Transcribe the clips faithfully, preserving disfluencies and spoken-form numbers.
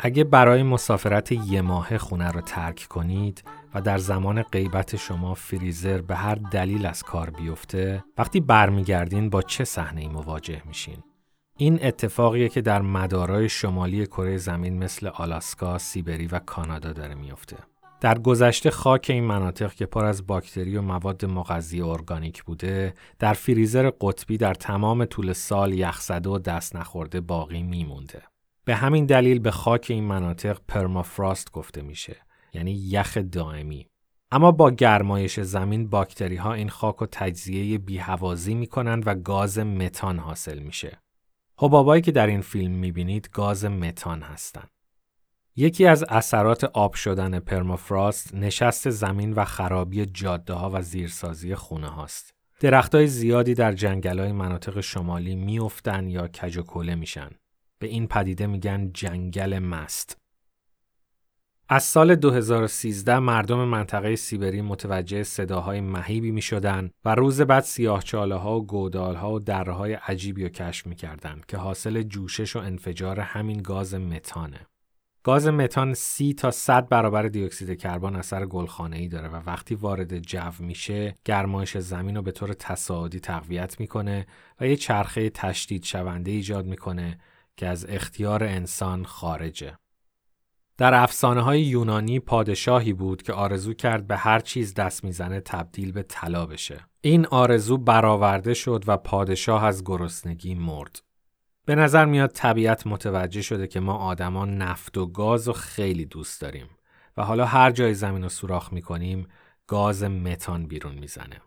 اگه برای مسافرت یه ماهه خونه رو ترک کنید و در زمان غیبت شما فریزر به هر دلیل از کار بیفته، وقتی برمیگردین با چه صحنه‌ای مواجه میشین؟ این اتفاقیه که در مدارای شمالی کره زمین مثل آلاسکا، سیبری و کانادا داره میفته. در گذشته خاک این مناطق که پر از باکتری و مواد مغذی ارگانیک بوده، در فریزر قطبی در تمام طول سال یخزده و دست نخورده باقی میمونده. به همین دلیل به خاک این مناطق پرمافراست گفته میشه، یعنی یخ دائمی. اما با گرمایش زمین باکتری ها این خاک رو تجزیه بی‌هوازی میکنن و گاز متان حاصل میشه. حبابایی که در این فیلم میبینید گاز متان هستن. یکی از اثرات آب شدن پرمافراست نشست زمین و خرابی جاده ها و زیرسازی خونه هاست. درختای زیادی در جنگل‌های مناطق شمالی میافتن یا کج و کوله میشن. به این پدیده میگن جنگل مست. از سال دو هزار و سیزده مردم منطقه سیبری متوجه صداهای مهیبی میشدن و روز بعد سیاه‌چاله‌ها و گودال‌ها و دره‌های عجیبی رو کشف میکردن که حاصل جوشش و انفجار همین گاز متانه. گاز متان سی تا صد برابر دی اکسید کربن اثر گلخانه‌ای داره و وقتی وارد جو میشه گرمایش زمین رو به طور تصاعدی تقویت میکنه و یه چرخه تشدید شونده ایجاد میکنه که از اختیار انسان خارجه. در افسانه‌های یونانی پادشاهی بود که آرزو کرد به هر چیز دست میزنه تبدیل به طلا بشه. این آرزو برآورده شد و پادشاه از گرسنگی مرد. به نظر میاد طبیعت متوجه شده که ما آدمان نفت و گاز رو خیلی دوست داریم و حالا هر جای زمین رو سوراخ می‌کنیم گاز متان بیرون میزنه.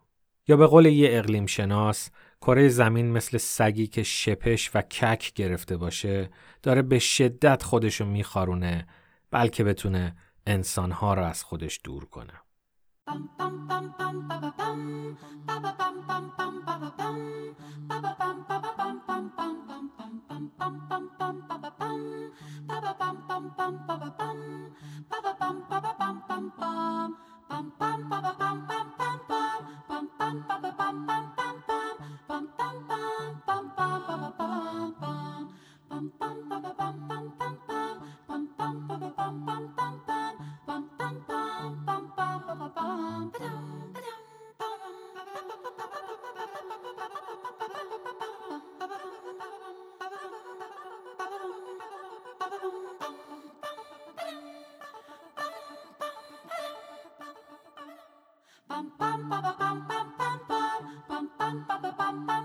یا به قول یه اقلیم شناس، کره زمین مثل سگی که شپش و کک گرفته باشه داره به شدت خودشو میخارونه بلکه بتونه انسانها رو از خودش دور کنه. Bum bum bum bum bum bum bum bum bum bum bum bum.